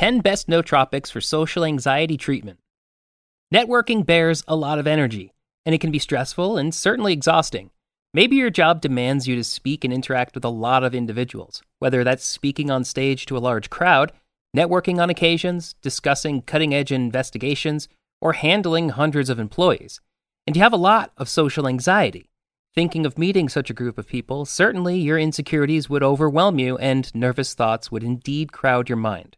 10 best nootropics for social anxiety treatment. Networking bears a lot of energy, and it can be stressful and certainly exhausting. Maybe your job demands you to speak and interact with a lot of individuals, whether that's speaking on stage to a large crowd, networking on occasions, discussing cutting-edge investigations, or handling hundreds of employees. And you have a lot of social anxiety. Thinking of meeting such a group of people, certainly your insecurities would overwhelm you and nervous thoughts would indeed crowd your mind.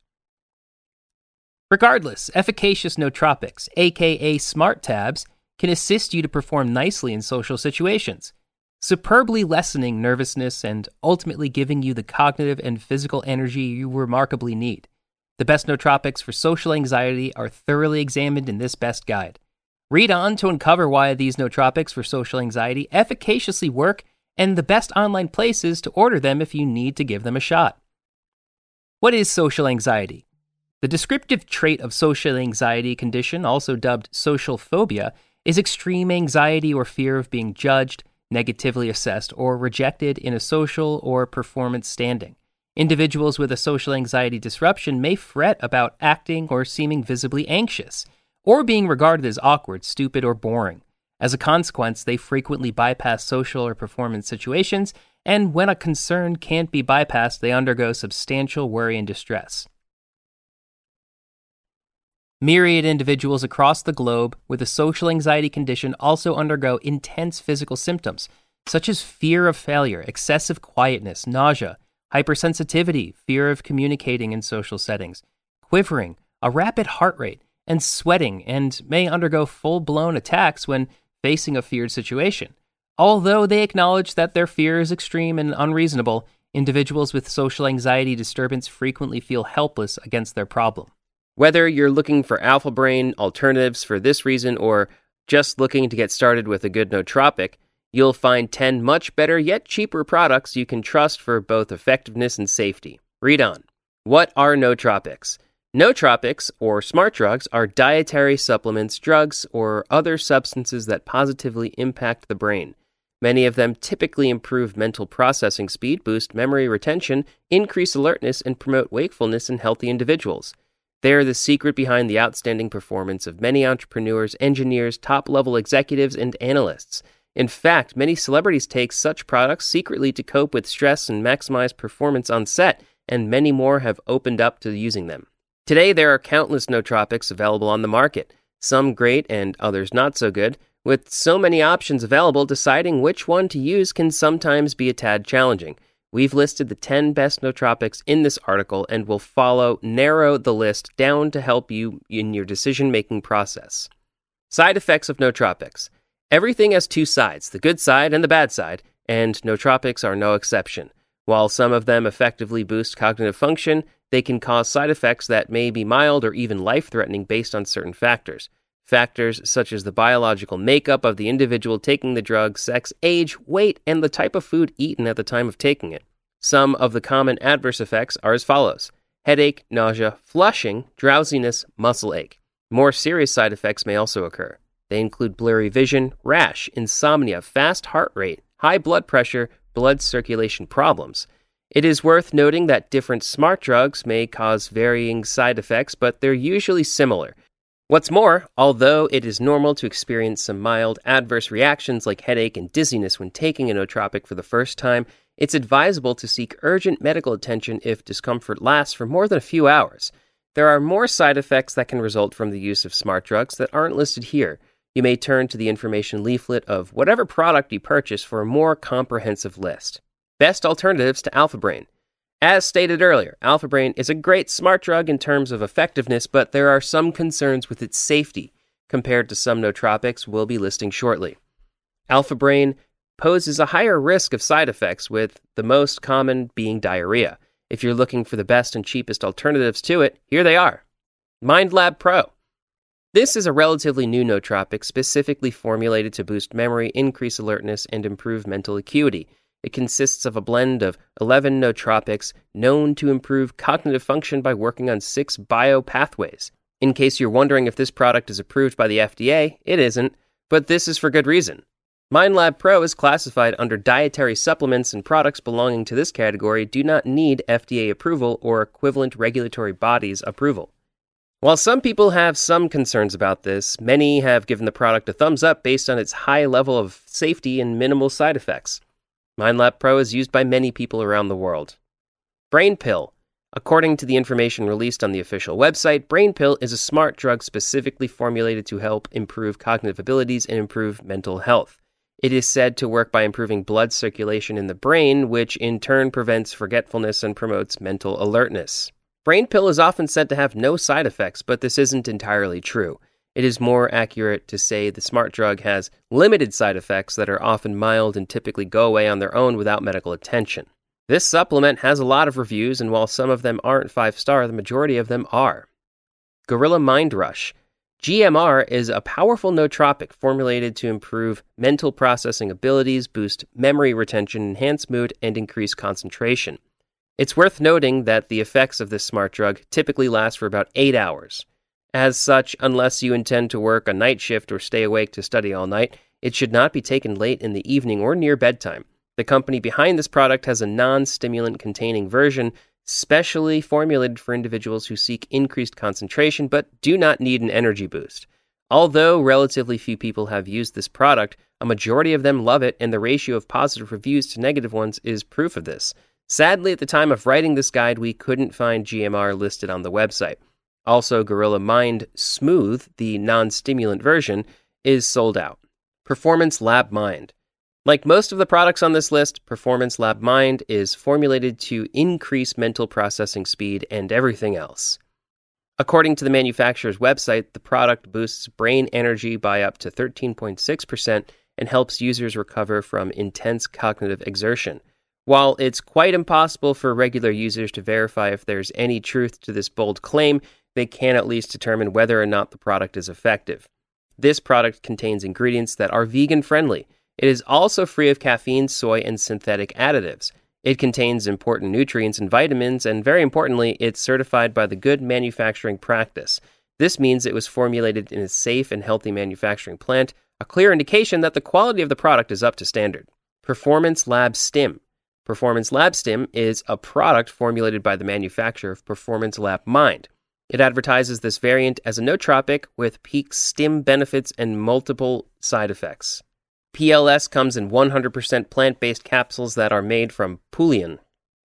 Regardless, efficacious nootropics, aka smart tabs, can assist you to perform nicely in social situations, superbly lessening nervousness and ultimately giving you the cognitive and physical energy you remarkably need. The best nootropics for social anxiety are thoroughly examined in this best guide. Read on to uncover why these nootropics for social anxiety efficaciously work and the best online places to order them if you need to give them a shot. What is social anxiety? The descriptive trait of social anxiety condition, also dubbed social phobia, is extreme anxiety or fear of being judged, negatively assessed, or rejected in a social or performance standing. Individuals with a social anxiety disruption may fret about acting or seeming visibly anxious, or being regarded as awkward, stupid, or boring. As a consequence, they frequently bypass social or performance situations, and when a concern can't be bypassed, they undergo substantial worry and distress. Myriad individuals across the globe with a social anxiety condition also undergo intense physical symptoms, such as fear of failure, excessive quietness, nausea, hypersensitivity, fear of communicating in social settings, quivering, a rapid heart rate, and sweating, and may undergo full-blown attacks when facing a feared situation. Although they acknowledge that their fear is extreme and unreasonable, individuals with social anxiety disturbance frequently feel helpless against their problem. Whether you're looking for Alpha Brain alternatives for this reason or just looking to get started with a good nootropic, you'll find 10 much better yet cheaper products you can trust for both effectiveness and safety. Read on. What are nootropics? Nootropics, or smart drugs, are dietary supplements, drugs, or other substances that positively impact the brain. Many of them typically improve mental processing speed, boost memory retention, increase alertness, and promote wakefulness in healthy individuals. They are the secret behind the outstanding performance of many entrepreneurs, engineers, top-level executives, and analysts. In fact, many celebrities take such products secretly to cope with stress and maximize performance on set, and many more have opened up to using them. Today, there are countless nootropics available on the market, some great and others not so good. With so many options available, deciding which one to use can sometimes be a tad challenging. We've listed the 10 best nootropics in this article and will narrow the list down to help you in your decision-making process. Side effects of nootropics. Everything has two sides, the good side and the bad side, and nootropics are no exception. While some of them effectively boost cognitive function, they can cause side effects that may be mild or even life-threatening based on certain factors. Factors such as the biological makeup of the individual taking the drug, sex, age, weight, and the type of food eaten at the time of taking it. Some of the common adverse effects are as follows: headache, nausea, flushing, drowsiness, muscle ache. More serious side effects may also occur. They include blurry vision, rash, insomnia, fast heart rate, high blood pressure, blood circulation problems. It is worth noting that different smart drugs may cause varying side effects, but they're usually similar. What's more, although it is normal to experience some mild adverse reactions like headache and dizziness when taking a nootropic for the first time, it's advisable to seek urgent medical attention if discomfort lasts for more than a few hours. There are more side effects that can result from the use of smart drugs that aren't listed here. You may turn to the information leaflet of whatever product you purchase for a more comprehensive list. Best alternatives to Alpha Brain. As stated earlier, Alpha Brain is a great smart drug in terms of effectiveness, but there are some concerns with its safety compared to some nootropics we'll be listing shortly. Alpha Brain poses a higher risk of side effects, with the most common being diarrhea. If you're looking for the best and cheapest alternatives to it, here they are. Mind Lab Pro. This is a relatively new nootropic specifically formulated to boost memory, increase alertness, and improve mental acuity. It consists of a blend of 11 nootropics known to improve cognitive function by working on 6 biopathways. In case you're wondering if this product is approved by the FDA, it isn't, but this is for good reason. Mind Lab Pro is classified under dietary supplements, and products belonging to this category do not need FDA approval or equivalent regulatory bodies' approval. While some people have some concerns about this, many have given the product a thumbs up based on its high level of safety and minimal side effects. Mind Lab Pro is used by many people around the world. Brain Pill. According to the information released on the official website, Brain Pill is a smart drug specifically formulated to help improve cognitive abilities and improve mental health. It is said to work by improving blood circulation in the brain, which in turn prevents forgetfulness and promotes mental alertness. Brain Pill is often said to have no side effects, but this isn't entirely true. It is more accurate to say the smart drug has limited side effects that are often mild and typically go away on their own without medical attention. This supplement has a lot of reviews, and while some of them aren't 5-star, the majority of them are. Gorilla Mind Rush. GMR is a powerful nootropic formulated to improve mental processing abilities, boost memory retention, enhance mood, and increase concentration. It's worth noting that the effects of this smart drug typically last for about 8 hours. As such, unless you intend to work a night shift or stay awake to study all night, it should not be taken late in the evening or near bedtime. The company behind this product has a non-stimulant-containing version specially formulated for individuals who seek increased concentration but do not need an energy boost. Although relatively few people have used this product, a majority of them love it, and the ratio of positive reviews to negative ones is proof of this. Sadly, at the time of writing this guide, we couldn't find GMR listed on the website. Also, Gorilla Mind Smooth, the non-stimulant version, is sold out. Performance Lab Mind. Like most of the products on this list, Performance Lab Mind is formulated to increase mental processing speed and everything else. According to the manufacturer's website, the product boosts brain energy by up to 13.6% and helps users recover from intense cognitive exertion. While it's quite impossible for regular users to verify if there's any truth to this bold claim, they can at least determine whether or not the product is effective. This product contains ingredients that are vegan-friendly. It is also free of caffeine, soy, and synthetic additives. It contains important nutrients and vitamins, and very importantly, it's certified by the Good Manufacturing Practice. This means it was formulated in a safe and healthy manufacturing plant, a clear indication that the quality of the product is up to standard. Performance Lab Stim. Performance Lab Stim is a product formulated by the manufacturer of Performance Lab Mind. It advertises this variant as a nootropic with peak stim benefits and multiple side effects. PLS comes in 100% plant-based capsules that are made from Pulian.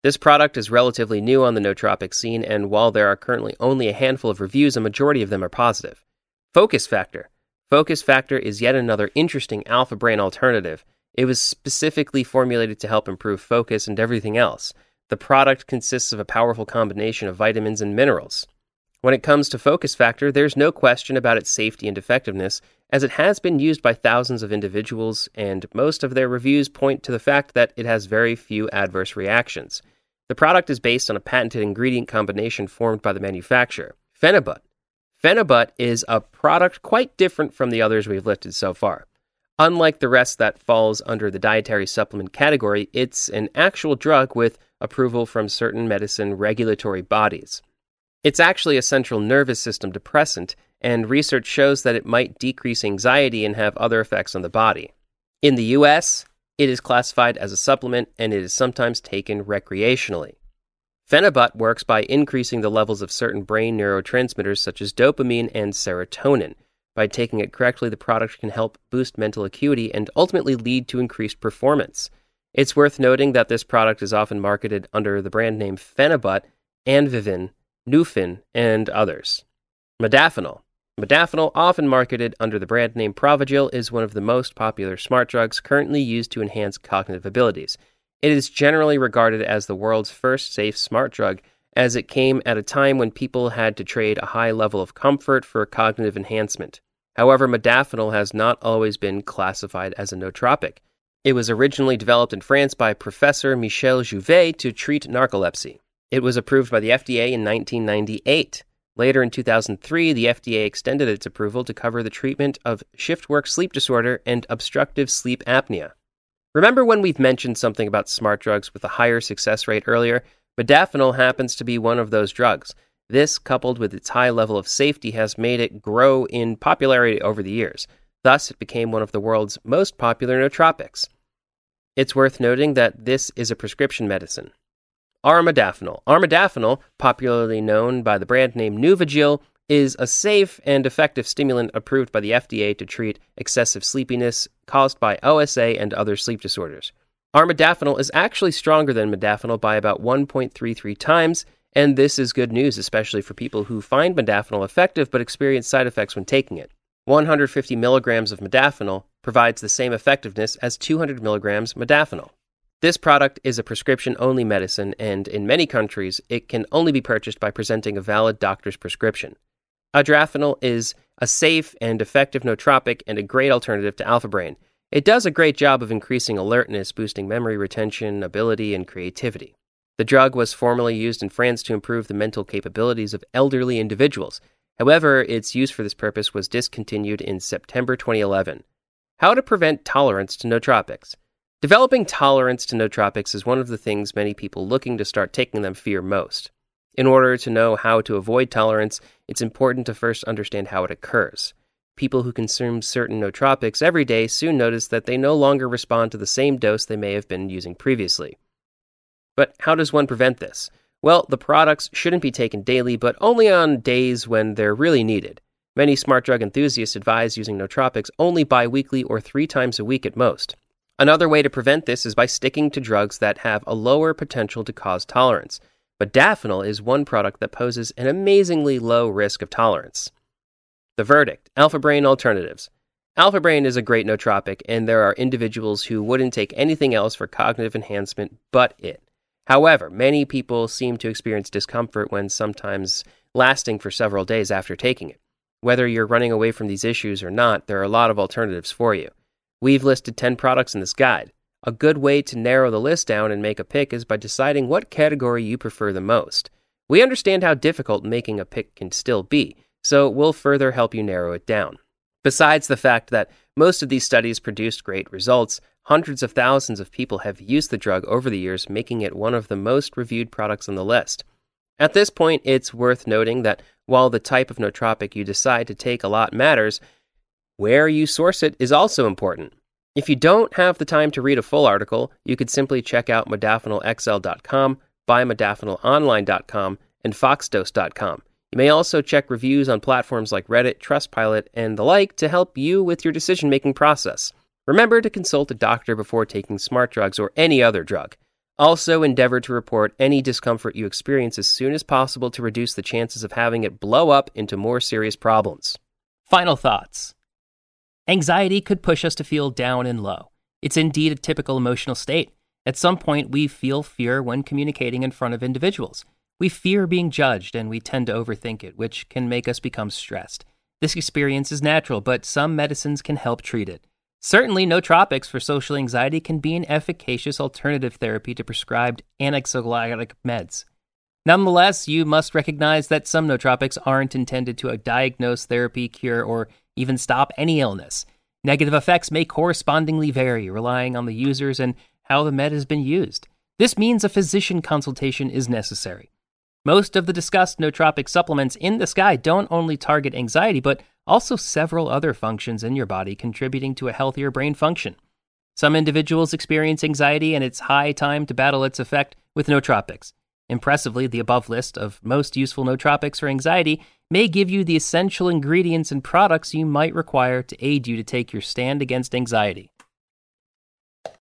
This product is relatively new on the nootropic scene, and while there are currently only a handful of reviews, a majority of them are positive. Focus Factor. Focus Factor is yet another interesting Alpha Brain alternative. It was specifically formulated to help improve focus and everything else. The product consists of a powerful combination of vitamins and minerals. When it comes to Focus Factor, there's no question about its safety and effectiveness, as it has been used by thousands of individuals, and most of their reviews point to the fact that it has very few adverse reactions. The product is based on a patented ingredient combination formed by the manufacturer. Phenibut. Phenibut is a product quite different from the others we've listed so far. Unlike the rest that falls under the dietary supplement category, it's an actual drug with approval from certain medicine regulatory bodies. It's actually a central nervous system depressant, and research shows that it might decrease anxiety and have other effects on the body. In the U.S., it is classified as a supplement, and it is sometimes taken recreationally. Phenibut works by increasing the levels of certain brain neurotransmitters such as dopamine and serotonin. By taking it correctly, the product can help boost mental acuity and ultimately lead to increased performance. It's worth noting that this product is often marketed under the brand name Phenibut, AnVivin, Newfin, and others. Modafinil. Modafinil, often marketed under the brand name Provigil, is one of the most popular smart drugs currently used to enhance cognitive abilities. It is generally regarded as the world's first safe smart drug, as it came at a time when people had to trade a high level of comfort for cognitive enhancement. However, modafinil has not always been classified as a nootropic. It was originally developed in France by Professor Michel Jouvet to treat narcolepsy. It was approved by the FDA in 1998. Later in 2003, the FDA extended its approval to cover the treatment of shift work sleep disorder and obstructive sleep apnea. Remember when we've mentioned something about smart drugs with a higher success rate earlier? Modafinil happens to be one of those drugs. This, coupled with its high level of safety, has made it grow in popularity over the years. Thus, it became one of the world's most popular nootropics. It's worth noting that this is a prescription medicine. Armodafinil. Armodafinil, popularly known by the brand name Nuvigil, is a safe and effective stimulant approved by the FDA to treat excessive sleepiness caused by OSA and other sleep disorders. Armodafinil is actually stronger than modafinil by about 1.33 times, and this is good news, especially for people who find modafinil effective but experience side effects when taking it. 150 milligrams of modafinil provides the same effectiveness as 200 milligrams modafinil. This product is a prescription-only medicine, and in many countries, it can only be purchased by presenting a valid doctor's prescription. Adrafinil is a safe and effective nootropic and a great alternative to Alpha Brain. It does a great job of increasing alertness, boosting memory retention, ability, and creativity. The drug was formerly used in France to improve the mental capabilities of elderly individuals. However, its use for this purpose was discontinued in September 2011. How to prevent tolerance to nootropics. Developing tolerance to nootropics is one of the things many people looking to start taking them fear most. In order to know how to avoid tolerance, it's important to first understand how it occurs. People who consume certain nootropics every day soon notice that they no longer respond to the same dose they may have been using previously. But how does one prevent this? Well, the products shouldn't be taken daily, but only on days when they're really needed. Many smart drug enthusiasts advise using nootropics only bi-weekly or 3 times a week at most. Another way to prevent this is by sticking to drugs that have a lower potential to cause tolerance. Modafinil is one product that poses an amazingly low risk of tolerance. The verdict: Alpha Brain alternatives. Alpha Brain is a great nootropic, and there are individuals who wouldn't take anything else for cognitive enhancement but it. However, many people seem to experience discomfort when sometimes lasting for several days after taking it. Whether you're running away from these issues or not, there are a lot of alternatives for you. We've listed 10 products in this guide. A good way to narrow the list down and make a pick is by deciding what category you prefer the most. We understand how difficult making a pick can still be, so we'll further help you narrow it down. Besides the fact that most of these studies produced great results, hundreds of thousands of people have used the drug over the years, making it one of the most reviewed products on the list. At this point, it's worth noting that while the type of nootropic you decide to take a lot matters, where you source it is also important. If you don't have the time to read a full article, you could simply check out modafinilxl.com, buymodafinilonline.com, and foxdose.com. You may also check reviews on platforms like Reddit, Trustpilot, and the like to help you with your decision-making process. Remember to consult a doctor before taking smart drugs or any other drug. Also, endeavor to report any discomfort you experience as soon as possible to reduce the chances of having it blow up into more serious problems. Final thoughts. Anxiety could push us to feel down and low. It's indeed a typical emotional state. At some point, we feel fear when communicating in front of individuals. We fear being judged, and we tend to overthink it, which can make us become stressed. This experience is natural, but some medicines can help treat it. Certainly, nootropics for social anxiety can be an efficacious alternative therapy to prescribed anxiolytic meds. Nonetheless, you must recognize that some nootropics aren't intended to diagnose, therapy, cure, or even stop any illness. Negative effects may correspondingly vary, relying on the users and how the med has been used. This means a physician consultation is necessary. Most of the discussed nootropic supplements in this guide don't only target anxiety, but also several other functions in your body contributing to a healthier brain function. Some individuals experience anxiety, and it's high time to battle its effect with nootropics. Impressively, the above list of most useful nootropics for anxiety may give you the essential ingredients and products you might require to aid you to take your stand against anxiety.